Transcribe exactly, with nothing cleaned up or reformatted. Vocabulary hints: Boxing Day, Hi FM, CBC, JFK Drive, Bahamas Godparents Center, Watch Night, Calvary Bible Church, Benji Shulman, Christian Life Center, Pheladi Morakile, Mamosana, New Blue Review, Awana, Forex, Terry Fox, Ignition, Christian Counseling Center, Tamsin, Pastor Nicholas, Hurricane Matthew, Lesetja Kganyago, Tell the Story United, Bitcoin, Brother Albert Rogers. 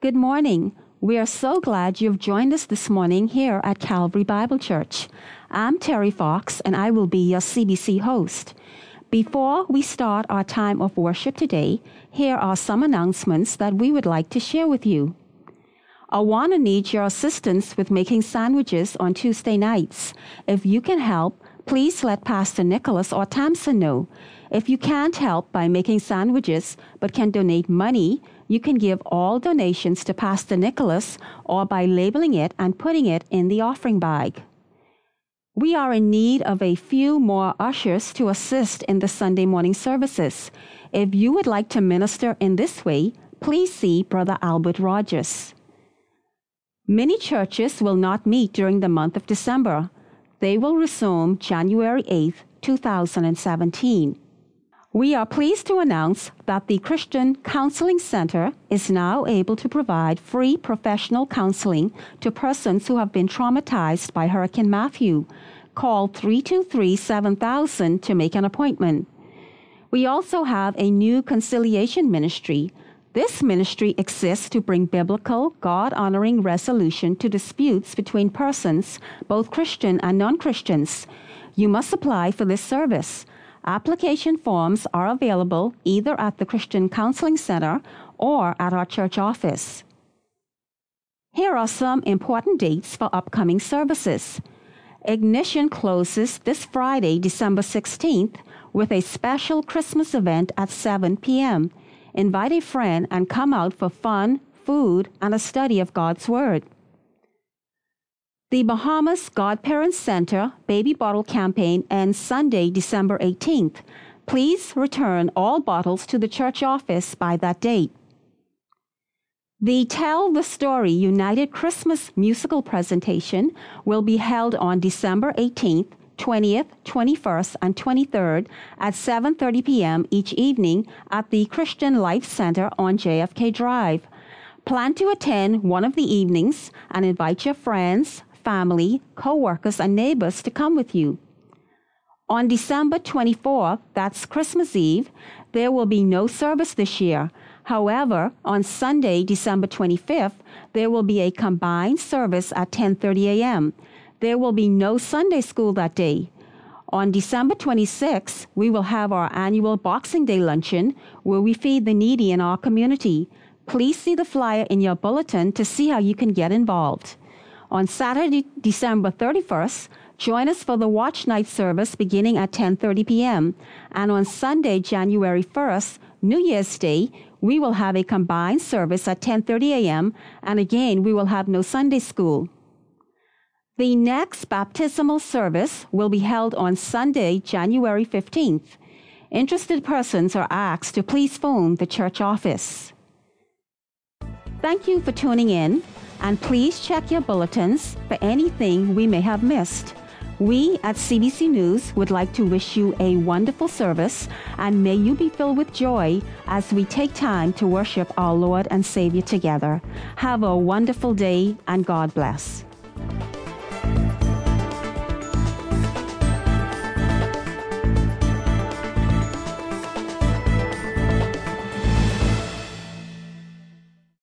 Good morning. We are so glad you've joined us this morning here at Calvary Bible Church. I'm Terry Fox, and I will be your C B C host. Before we start our time of worship today, here are some announcements that we would like to share with you. Awana needs your assistance with making sandwiches on Tuesday nights. If you can help, please let Pastor Nicholas or Tamsin know. If you can't help by making sandwiches but can donate money, you can give all donations to Pastor Nicholas or by labeling it and putting it in the offering bag. We are in need of a few more ushers to assist in the Sunday morning services. If you would like to minister in this way, please see Brother Albert Rogers. Many churches will not meet during the month of December. They will resume January eighth, two thousand seventeen. We are pleased to announce that the Christian Counseling Center is now able to provide free professional counseling to persons who have been traumatized by Hurricane Matthew. Call three two three, seven thousand to make an appointment. We also have a new conciliation ministry. This ministry exists to bring biblical, God-honoring resolution to disputes between persons, both Christian and non-Christians. You must apply for this service. Application forms are available either at the Christian Counseling Center or at our church office. Here are some important dates for upcoming services. Ignition closes this Friday, December sixteenth, with a special Christmas event at seven p.m. Invite a friend and come out for fun, food, and a study of God's Word. The Bahamas Godparents Center Baby Bottle Campaign ends Sunday, December eighteenth. Please return all bottles to the church office by that date. The Tell the Story United Christmas musical presentation will be held on December eighteenth, twentieth, twenty-first, and twenty-third at seven thirty p.m. each evening at the Christian Life Center on J F K Drive. Plan to attend one of the evenings and invite your friends, family, co-workers, and neighbors to come with you. On December twenty-fourth, that's Christmas Eve, there will be no service this year. However, on Sunday, December twenty-fifth, there will be a combined service at ten thirty a.m. There will be no Sunday school that day. On December twenty-sixth, we will have our annual Boxing Day luncheon where we feed the needy in our community. Please see the flyer in your bulletin to see how you can get involved. On Saturday, December thirty-first, join us for the Watch Night service beginning at ten thirty p.m. And on Sunday, January first, New Year's Day, we will have a combined service at ten thirty a.m. And again, we will have no Sunday school. The next baptismal service will be held on Sunday, January fifteenth. Interested persons are asked to please phone the church office. Thank you for tuning in, and please check your bulletins for anything we may have missed. We at C B C News would like to wish you a wonderful service, and may you be filled with joy as we take time to worship our Lord and Savior together. Have a wonderful day, and God bless.